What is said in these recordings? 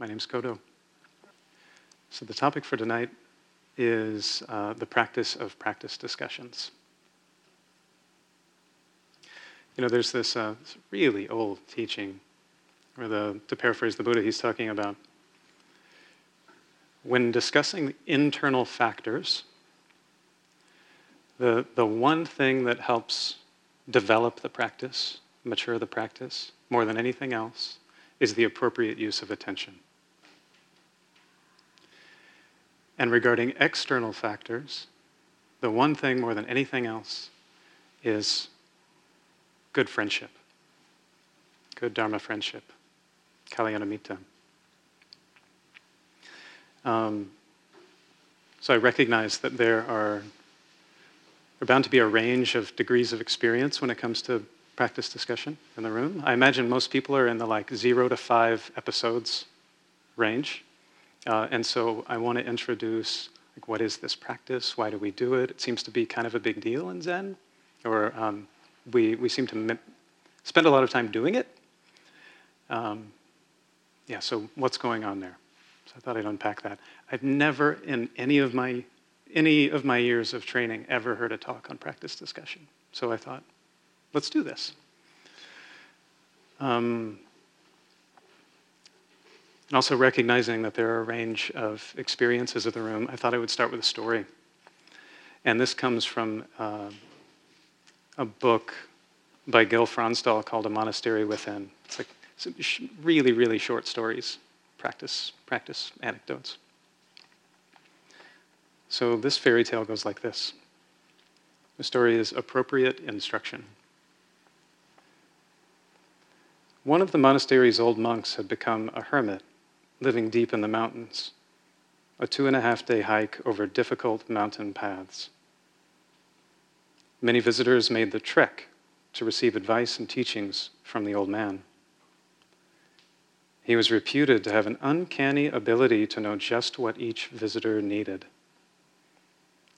My name's Kodo. So the topic for tonight is the practice of practice discussions. You know, there's this really old teaching, where to paraphrase the Buddha, he's talking about when discussing internal factors, the one thing that helps develop the practice, mature the practice, more than anything else, is the appropriate use of attention. And regarding external factors, the one thing more than anything else is good friendship, good Dharma friendship, Kalyanamita. So I recognize that there are bound to be a range of degrees of experience when it comes to practice discussion in the room. I imagine most people are in the 0 to 5 episodes range. And so I want to introduce what is this practice? Why do we do it? It seems to be kind of a big deal in Zen, or we seem to spend a lot of time doing it. So what's going on there? So I thought I'd unpack that. I've never in any of my years of training ever heard a talk on practice discussion. So I thought, let's do this. And also recognizing that there are a range of experiences of the room, I thought I would start with a story. And this comes from a book by Gil Fronstahl called A Monastery Within. It's really, really short stories, practice anecdotes. So this fairy tale goes like this. The story is appropriate instruction. One of the monastery's old monks had become a hermit, living deep in the mountains, a 2.5-day hike over difficult mountain paths. Many visitors made the trek to receive advice and teachings from the old man. He was reputed to have an uncanny ability to know just what each visitor needed.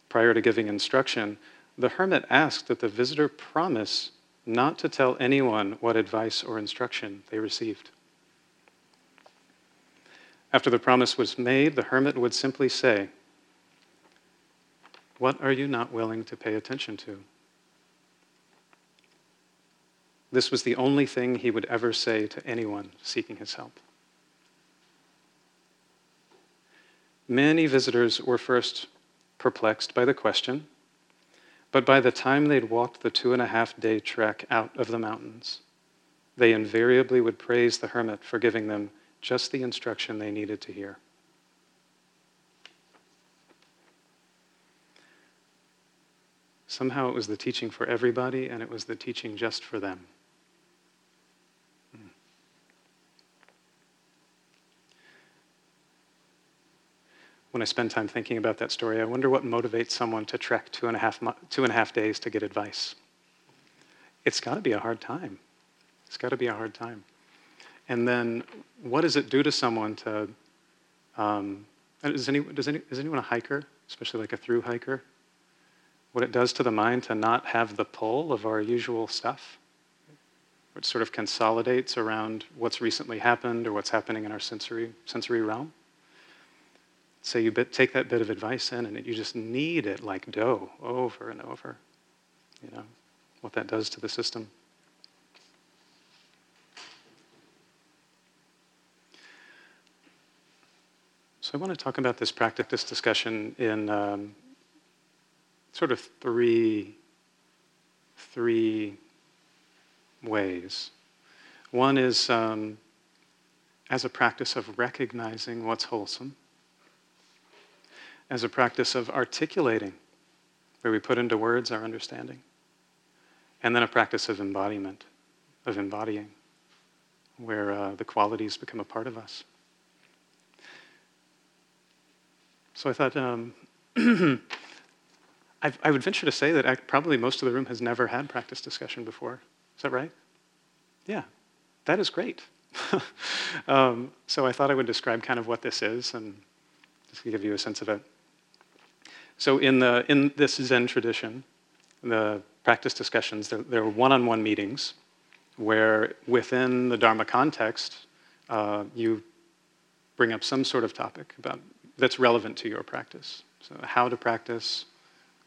Prior to giving instruction, the hermit asked that the visitor promise not to tell anyone what advice or instruction they received. After the promise was made, the hermit would simply say, "What are you not willing to pay attention to?" This was the only thing he would ever say to anyone seeking his help. Many visitors were first perplexed by the question, but by the time they'd walked the 2.5-day trek out of the mountains, they invariably would praise the hermit for giving them just the instruction they needed to hear. Somehow it was the teaching for everybody, and it was the teaching just for them. When I spend time thinking about that story, I wonder what motivates someone to trek 2.5 days to get advice. It's got to be a hard time. It's got to be a hard time. And then, what does it do to someone to? Is anyone a hiker, especially a through hiker? What it does to the mind to not have the pull of our usual stuff. It sort of consolidates around what's recently happened or what's happening in our sensory realm. So you take that bit of advice in, and you just knead it like dough over and over. You know, what that does to the system. So I want to talk about this practice discussion in sort of three ways. One is as a practice of recognizing what's wholesome, as a practice of articulating, where we put into words our understanding, and then a practice of embodiment, of embodying, where the qualities become a part of us. So I thought, I would venture to say that probably most of the room has never had practice discussion before. Is that right? Yeah, that is great. So I thought I would describe kind of what this is, and just to give you a sense of it. So in this Zen tradition, the practice discussions, there are one-on-one meetings where within the Dharma context, you bring up some sort of topic about that's relevant to your practice. So how to practice,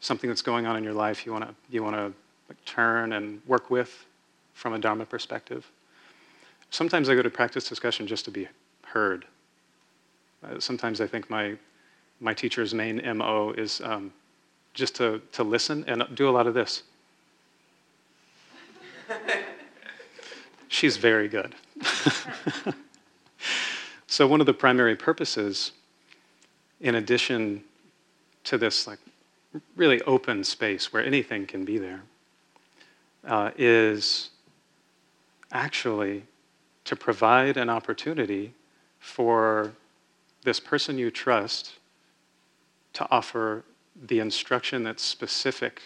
something that's going on in your life you want to like, turn and work with from a Dharma perspective. Sometimes I go to practice discussion just to be heard. Sometimes I think my teacher's main MO is just to listen and do a lot of this. She's very good. So one of the primary purposes, in addition to this like really open space where anything can be there, is actually to provide an opportunity for this person you trust to offer the instruction that's specific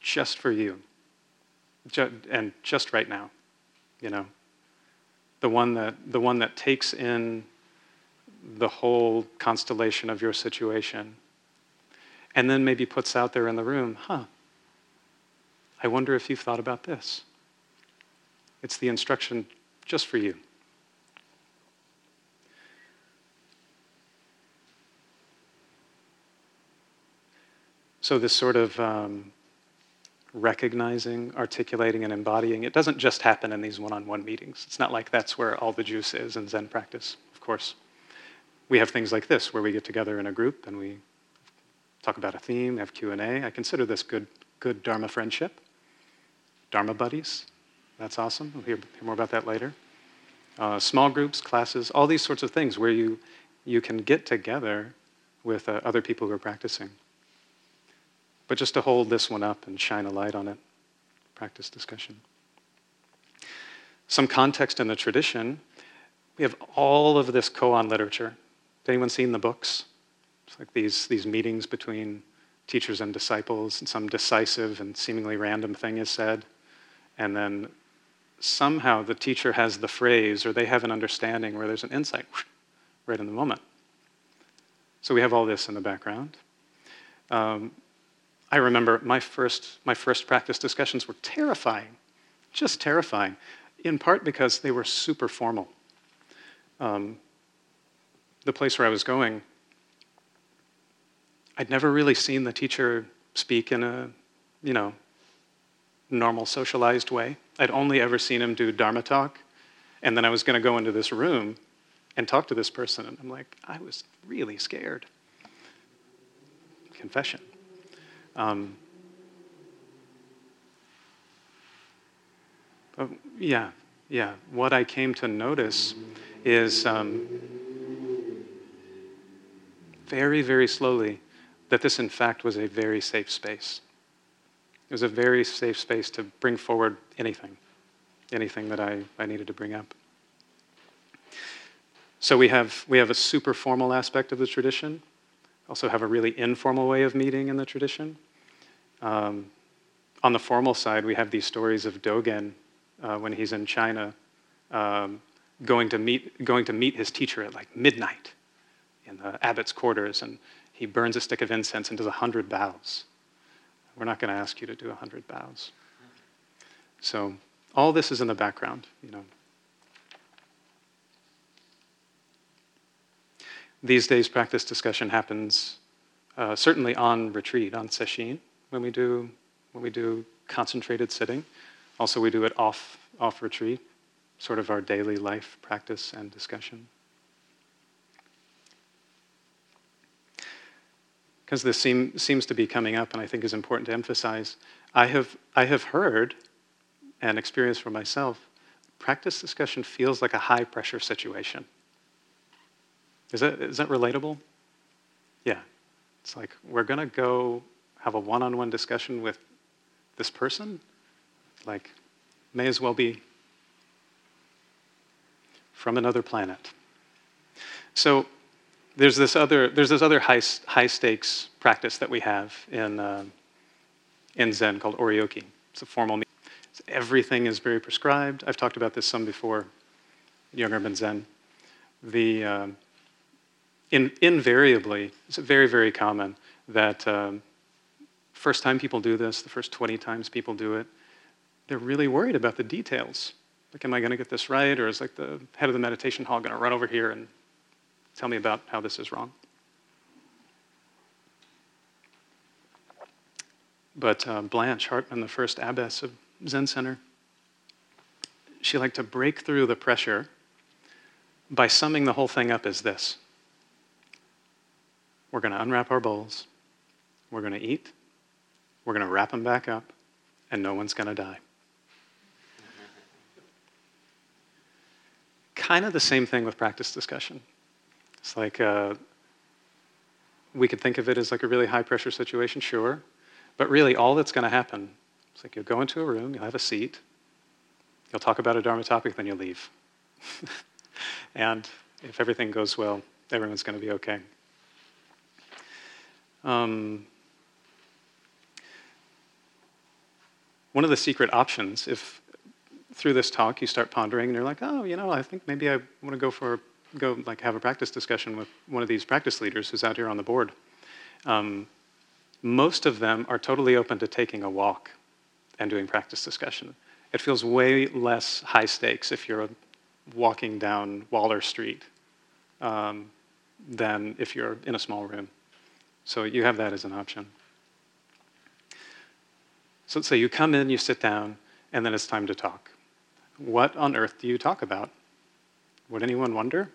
just for you, and just right now, you know, the one that takes in the whole constellation of your situation, and then maybe puts out there in the room, huh, I wonder if you've thought about this. It's the instruction just for you. So this sort of recognizing, articulating, and embodying, it doesn't just happen in these one-on-one meetings. It's not like that's where all the juice is in Zen practice, of course. We have things like this where we get together in a group and we talk about a theme, have Q&A. I consider this good Dharma friendship. Dharma buddies, that's awesome. We'll hear more about that later. Small groups, classes, all these sorts of things where you can get together with other people who are practicing. But just to hold this one up and shine a light on it, practice discussion. Some context in the tradition, we have all of this koan literature. Has anyone seen the books? It's like these meetings between teachers and disciples, and some decisive and seemingly random thing is said. And then somehow the teacher has the phrase, or they have an understanding where there's an insight right in the moment. So we have all this in the background. I remember my first practice discussions were terrifying, just terrifying, in part because they were super formal. The place where I was going, I'd never really seen the teacher speak in a, you know, normal socialized way. I'd only ever seen him do Dharma talk, and then I was going to go into this room and talk to this person, and I'm like, I was really scared. Confession. What I came to notice is very, very slowly that this, in fact, was a very safe space. It was a very safe space to bring forward anything that I needed to bring up. So we have a super formal aspect of the tradition. Also have a really informal way of meeting in the tradition. On the formal side, we have these stories of Dogen when he's in China, going to meet his teacher at like midnight in the abbot's quarters, and he burns a stick of incense and does 100 bows. We're not going to ask you to do 100 bows. So all this is in the background, you know. These days, practice discussion happens certainly on retreat, on sesshin, when we do concentrated sitting. Also, we do it off retreat, sort of our daily life practice and discussion. Because this seems to be coming up, and I think is important to emphasize, I have heard and experienced for myself, practice discussion feels like a high-pressure situation. Is that relatable? Yeah. It's like, we're going to go have a one-on-one discussion with this person? Like, may as well be from another planet. So there's this other high-stakes practice that we have in Zen called orioki. It's a formal meeting. Everything is very prescribed. I've talked about this some before, younger than Zen. The... Invariably, it's very, very common that first time people do this, the first 20 times people do it, they're really worried about the details. Like, am I going to get this right? Or is like the head of the meditation hall going to run over here and Tell me about how this is wrong. But Blanche Hartman, the first abbess of Zen Center, she liked to break through the pressure by summing the whole thing up as this. We're going to unwrap our bowls, we're going to eat, we're going to wrap them back up, and no one's going to die. Kind of the same thing with practice discussion. It's like, we could think of it as like a really high-pressure situation, sure, but really all that's going to happen is like you'll go into a room, you'll have a seat, you'll talk about a Dharma topic, then you'll leave. And if everything goes well, everyone's going to be okay. One of the secret options, if through this talk you start pondering and you're like, oh, you know, I think maybe I want to go have a practice discussion with one of these practice leaders who's out here on the board. Most of them are totally open to taking a walk and doing practice discussion. It feels way less high stakes if you're walking down Waller Street than if you're in a small room. So you have that as an option. So let's say you come in, you sit down, and then it's time to talk. What on earth do you talk about? Would anyone wonder?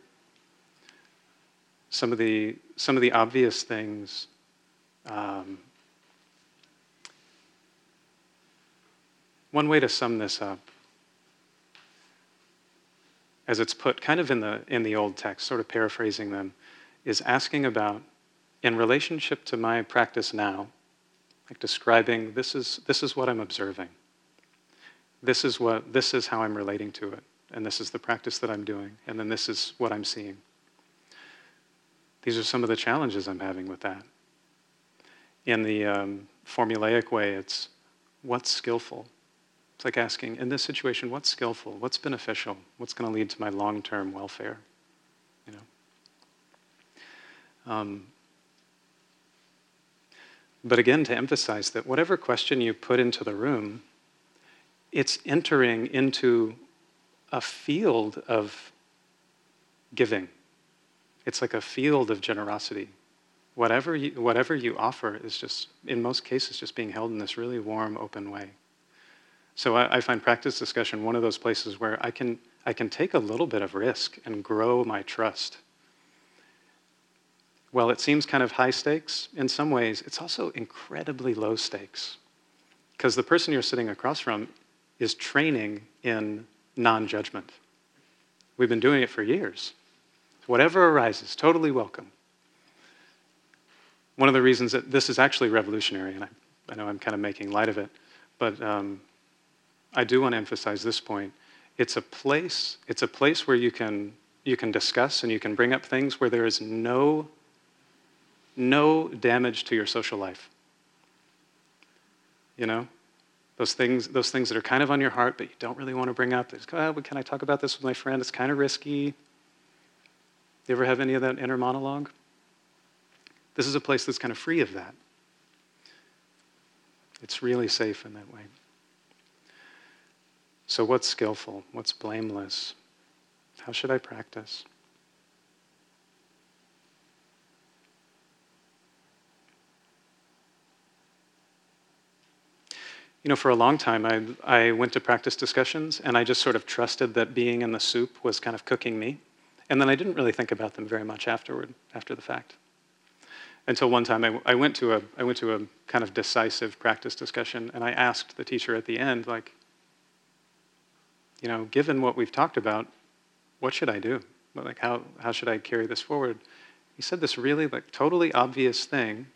Some of the obvious things. One way to sum this up, as it's put kind of in the old text, sort of paraphrasing them, is asking about, in relationship to my practice now, like describing this is what I'm observing. This is how I'm relating to it, and this is the practice that I'm doing, and then this is what I'm seeing. These are some of the challenges I'm having with that. In the formulaic way, it's what's skillful. It's like asking, in this situation, what's skillful? What's beneficial? What's going to lead to my long-term welfare? You know. But again, to emphasize that whatever question you put into the room, it's entering into a field of giving. It's like a field of generosity. Whatever you offer is just, in most cases, just being held in this really warm, open way. So I find practice discussion one of those places where I can take a little bit of risk and grow my trust. Well, it seems kind of high stakes. In some ways, it's also incredibly low stakes, because the person you're sitting across from is training in non-judgment. We've been doing it for years. Whatever arises, totally welcome. One of the reasons that this is actually revolutionary, and I know I'm kind of making light of it, but I do want to emphasize this point. It's a place where you can discuss and you can bring up things where there is no damage to your social life. You know? Those things that are kind of on your heart but you don't really want to bring up. Can I talk about this with my friend? It's kind of risky. You ever have any of that inner monologue? This is a place that's kind of free of that. It's really safe in that way. So what's skillful? What's blameless? How should I practice? You know, for a long time, I went to practice discussions, and I just sort of trusted that being in the soup was kind of cooking me. And then I didn't really think about them very much after the fact. Until one time, I went to a kind of decisive practice discussion, and I asked the teacher at the end, like, you know, given what we've talked about, what should I do? Like, how should I carry this forward? He said this really, like, totally obvious thing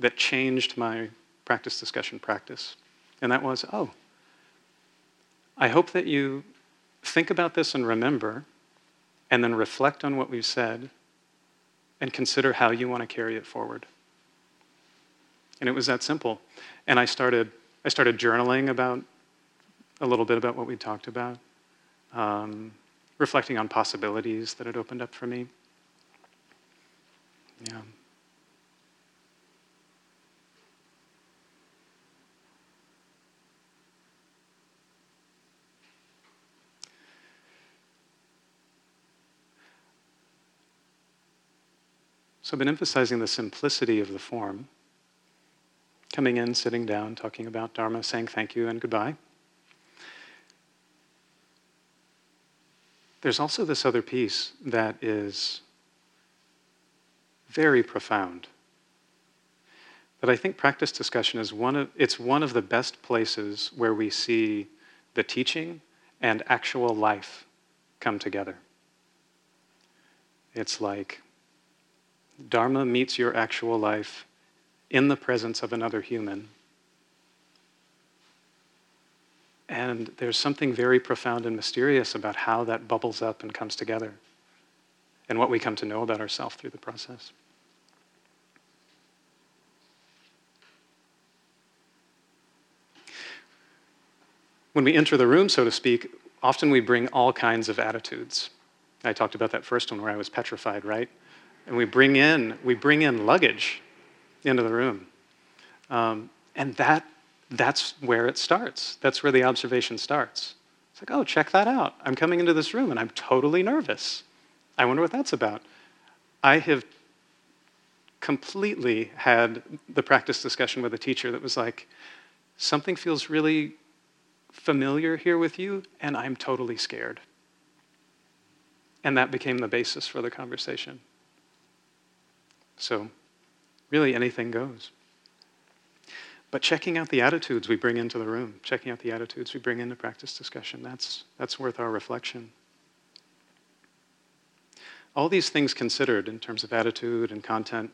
that changed my practice discussion practice. And that was, oh, I hope that you think about this and remember, and then reflect on what we've said, and consider how you want to carry it forward. And it was that simple. And I started journaling a little bit about what we talked about, reflecting on possibilities that had opened up for me. Yeah. So I've been emphasizing the simplicity of the form. Coming in, sitting down, talking about Dharma, saying thank you and goodbye. There's also this other piece that is very profound. But I think practice discussion is one of the best places where we see the teaching and actual life come together. It's like Dharma meets your actual life in the presence of another human. And there's something very profound and mysterious about how that bubbles up and comes together, and what we come to know about ourselves through the process. When we enter the room, so to speak, often we bring all kinds of attitudes. I talked about that first one where I was petrified, right? And we bring in luggage into the room. And that's where it starts. That's where the observation starts. It's like, oh, check that out. I'm coming into this room and I'm totally nervous. I wonder what that's about. I have completely had the practice discussion with a teacher that was like, something feels really familiar here with you, and I'm totally scared. And that became the basis for the conversation. So really anything goes. But checking out the attitudes we bring into the room, checking out the attitudes we bring into practice discussion, that's worth our reflection. All these things considered in terms of attitude and content,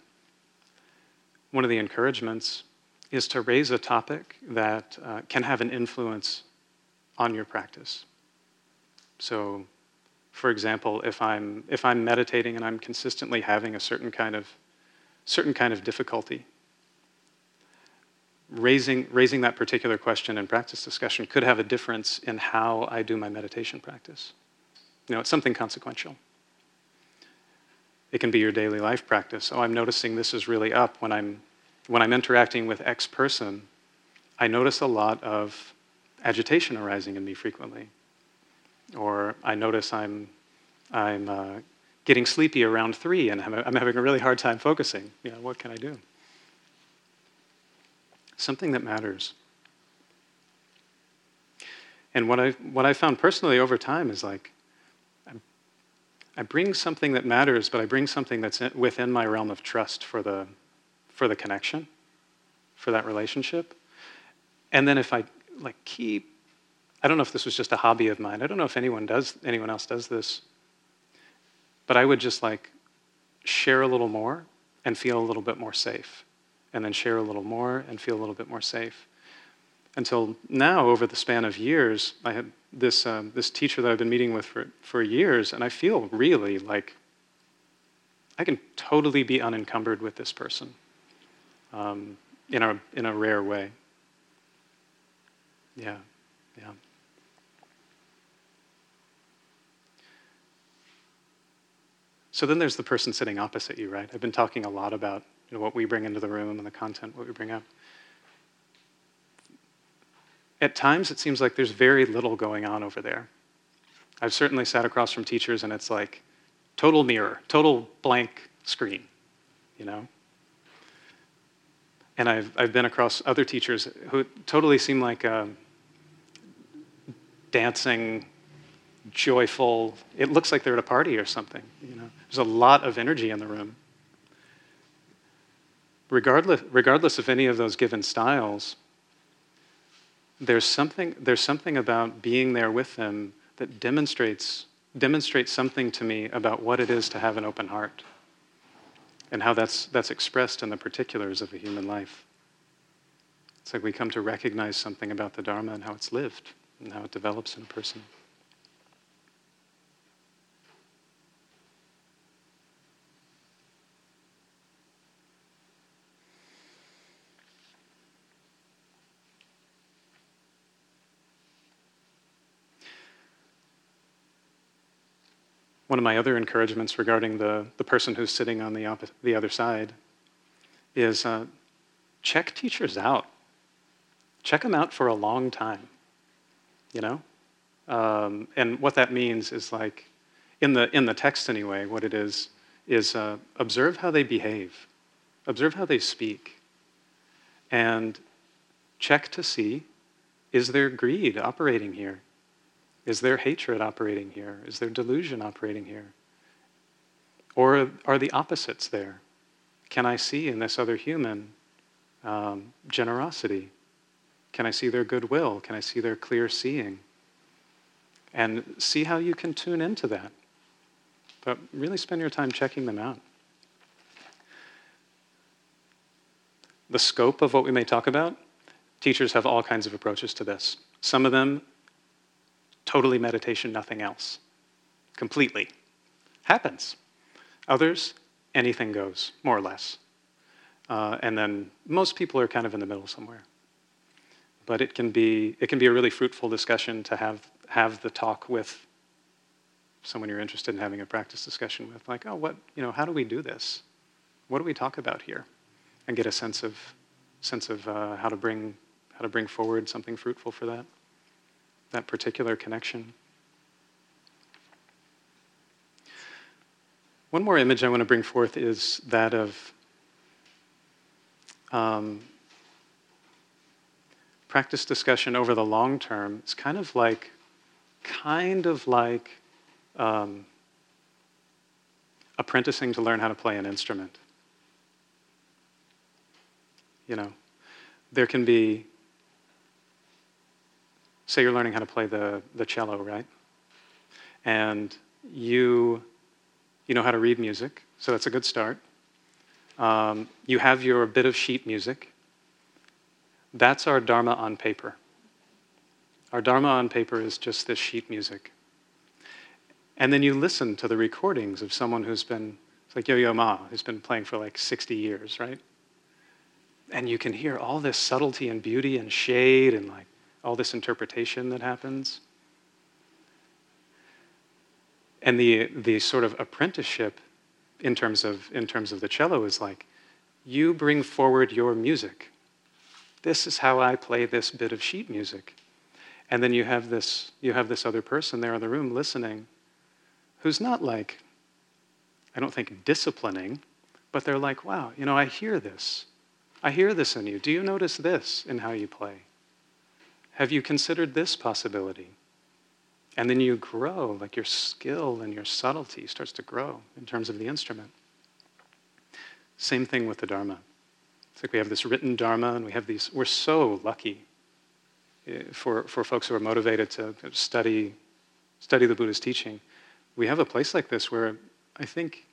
one of the encouragements is to raise a topic that can have an influence on your practice. So, for example, if I'm meditating and I'm consistently having a certain kind of difficulty, raising that particular question in practice discussion could have a difference in how I do my meditation practice. You know, it's something consequential. It can be your daily life practice. Oh, I'm noticing this is really up when I'm interacting with X person. I notice a lot of agitation arising in me frequently, or I notice I'm getting sleepy around 3 and I'm having a really hard time focusing. You know, what can I do? Something that matters. And what I found personally over time is like, I bring something that matters, but I bring something that's within my realm of trust for the connection, for that relationship. And then if I like keep, I don't know if this was just a hobby of mine. I don't know if anyone else does this, but I would just like share a little more and feel a little bit more safe, and then share a little more and feel a little bit more safe. Until now, over the span of years, I had this this teacher that I've been meeting with for years, and I feel really like I can totally be unencumbered with this person in a rare way. Yeah. So then there's the person sitting opposite you, right? I've been talking a lot about, you know, what we bring into the room and the content, what we bring up. At times, it seems like there's very little going on over there. I've certainly sat across from teachers, and it's like total mirror, total blank screen, you know? And I've been across other teachers who totally seem like dancing, joyful. It looks like they're at a party or something, you know? There's a lot of energy in the room. Regardless of any of those given styles, There's something about being there with them that demonstrates something to me about what it is to have an open heart, and how that's expressed in the particulars of a human life. It's like we come to recognize something about the Dharma and how it's lived and how it develops in a person. One of my other encouragements regarding the person who's sitting on the other side is check teachers out. Check them out for a long time, you know? And what that means is like, in the text anyway, what it is observe how they behave, observe how they speak, and check to see, is there greed operating here? Is there hatred operating here? Is there delusion operating here? Or are the opposites there? Can I see in this other human generosity? Can I see their goodwill? Can I see their clear seeing? And see how you can tune into that. But really spend your time checking them out. The scope of what we may talk about, teachers have all kinds of approaches to this. Some of them, totally meditation, nothing else. Completely. Happens. Others, anything goes, more or less. And then most people are kind of in the middle somewhere. But it can be a really fruitful discussion to have the talk with someone you're interested in having a practice discussion with, like, oh, what, you know, how do we do this? What do we talk about here? And get a sense of how to bring forward something fruitful for that particular connection. One more image I want to bring forth is that of practice discussion over the long term. It's kind of like apprenticing to learn how to play an instrument. You know, there can be, say you're learning how to play the cello, right? And you know how to read music, so that's a good start. You have your bit of sheet music. That's our Dharma on paper. Our Dharma on paper is just this sheet music. And then you listen to the recordings of someone who's been, it's like Yo-Yo Ma, who's been playing for like 60 years, right? And you can hear all this subtlety and beauty and shade and like all this interpretation that happens. And the sort of apprenticeship in terms of the cello is like, you bring forward your music. This is how I play this bit of sheet music. And then you have this other person there in the room listening who's not like, I don't think disciplining, but they're like, wow, you know, I hear this. I hear this in you. Do you notice this in how you play? Have you considered this possibility? And then you grow, like your skill and your subtlety starts to grow in terms of the instrument. Same thing with the Dharma. It's like we have this written Dharma and we have these, we're so lucky for folks who are motivated to study the Buddha's teaching. We have a place like this where I think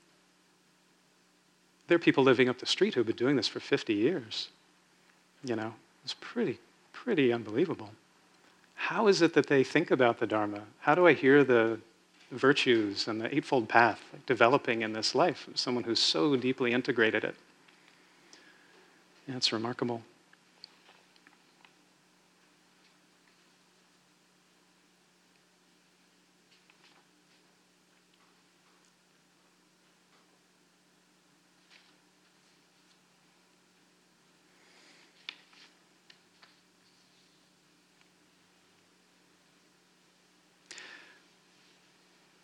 there are people living up the street who've been doing this for 50 years. You know, it's pretty unbelievable. How is it that they think about the Dharma? How do I hear the virtues and the Eightfold Path like developing in this life of someone who's so deeply integrated it? Yeah, it's remarkable.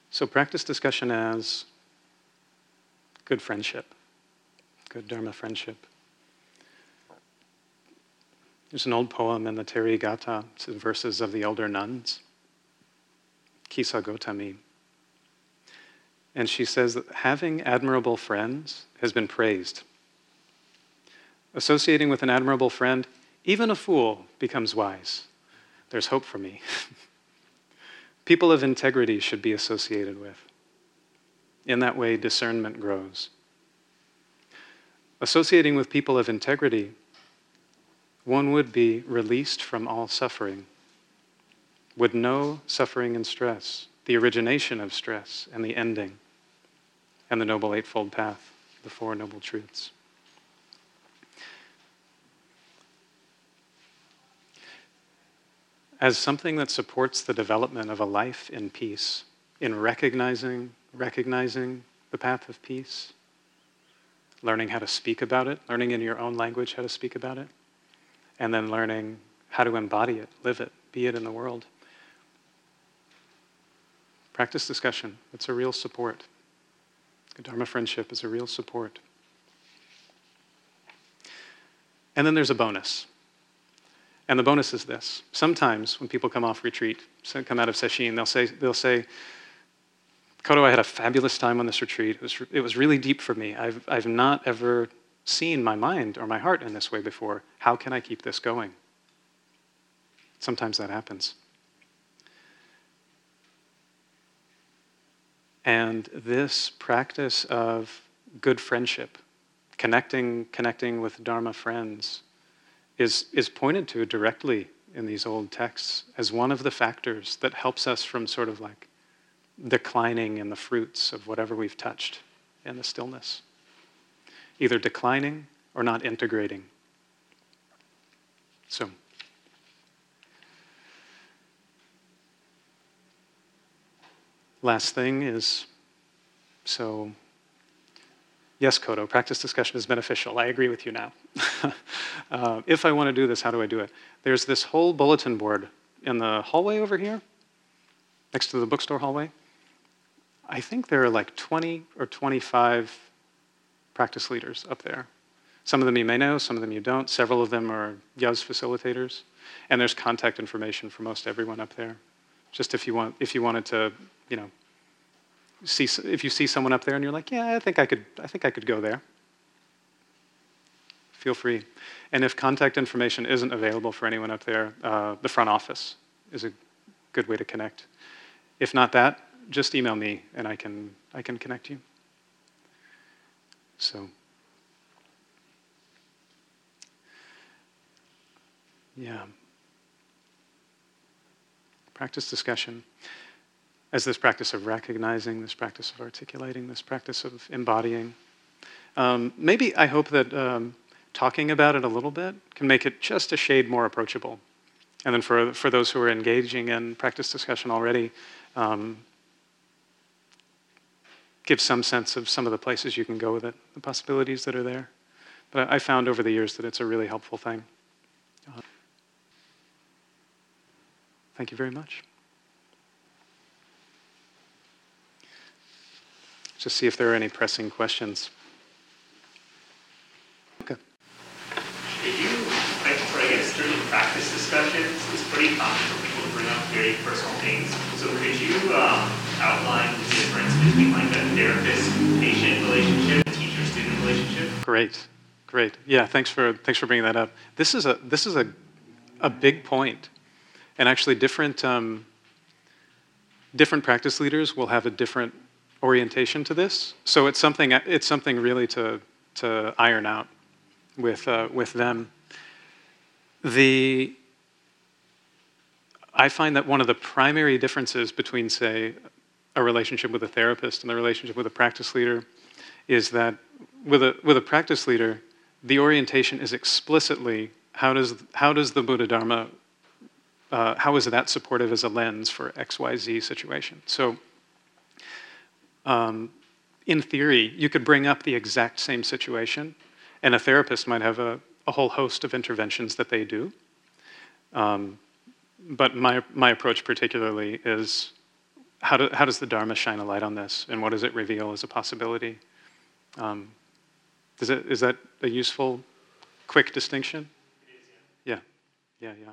So practice discussion as good friendship, good Dharma friendship. There's an old poem in the Therigatha, it's the verses of the elder nuns, Kisa Gotami. And she says that having admirable friends has been praised. Associating with an admirable friend, even a fool becomes wise. There's hope for me. People of integrity should be associated with. In that way, discernment grows. Associating with people of integrity, one would be released from all suffering, would know suffering and stress, the origination of stress and the ending, and the Noble Eightfold Path, the Four Noble Truths. As something that supports the development of a life in peace, in recognizing the path of peace, learning how to speak about it, learning in your own language how to speak about it, and then learning how to embody it, live it, be it in the world. Practice discussion, it's a real support. Dharma friendship is a real support. And then there's a bonus. And the bonus is this. Sometimes when people come off retreat, come out of sesshin, they'll say, Kodo, I had a fabulous time on this retreat. It was really deep for me. I've not ever seen my mind or my heart in this way before. How can I keep this going? Sometimes that happens. And this practice of good friendship, connecting with Dharma friends, is pointed to directly in these old texts as one of the factors that helps us from sort of like declining in the fruits of whatever we've touched in the stillness. Either declining or not integrating. So, last thing is, so, yes, Kodo, practice discussion is beneficial. I agree with you now. If I want to do this, how do I do it? There's this whole bulletin board in the hallway over here, next to the bookstore hallway. I think there are like 20 or 25 practice leaders up there. Some of them you may know, some of them you don't. Several of them are YAZ facilitators. And there's contact information for most everyone up there. Just if you wanted to, you know, if you see someone up there and you're like, yeah, I think I could go there. Feel free. And if contact information isn't available for anyone up there, the front office is a good way to connect. If not that, just email me and I can connect you. So, yeah. Practice discussion as this practice of recognizing, this practice of articulating, this practice of embodying. Maybe I hope that talking about it a little bit can make it just a shade more approachable. And then for those who are engaging in practice discussion already, give some sense of some of the places you can go with it, the possibilities that are there. But I found over the years that it's a really helpful thing. Thank you very much. Just see if there are any pressing questions. Okay. Do you, during practice discussions, it's pretty common for people to bring up very personal things. So could you outline the difference between like a therapist-patient relationship, teacher-student relationship? Great. Yeah, thanks for bringing that up. This is a big point, and actually different practice leaders will have a different orientation to this, so it's something really to iron out with them. I find that one of the primary differences between, say, a relationship with a therapist and the relationship with a practice leader is that with a practice leader, the orientation is explicitly how does the Buddhadharma how is that supportive as a lens for XYZ situation? So, in theory, you could bring up the exact same situation, and a therapist might have a whole host of interventions that they do. But my approach particularly is, how does the Dharma shine a light on this, and what does it reveal as a possibility? Is that a useful, quick distinction? It is, yeah. Yeah.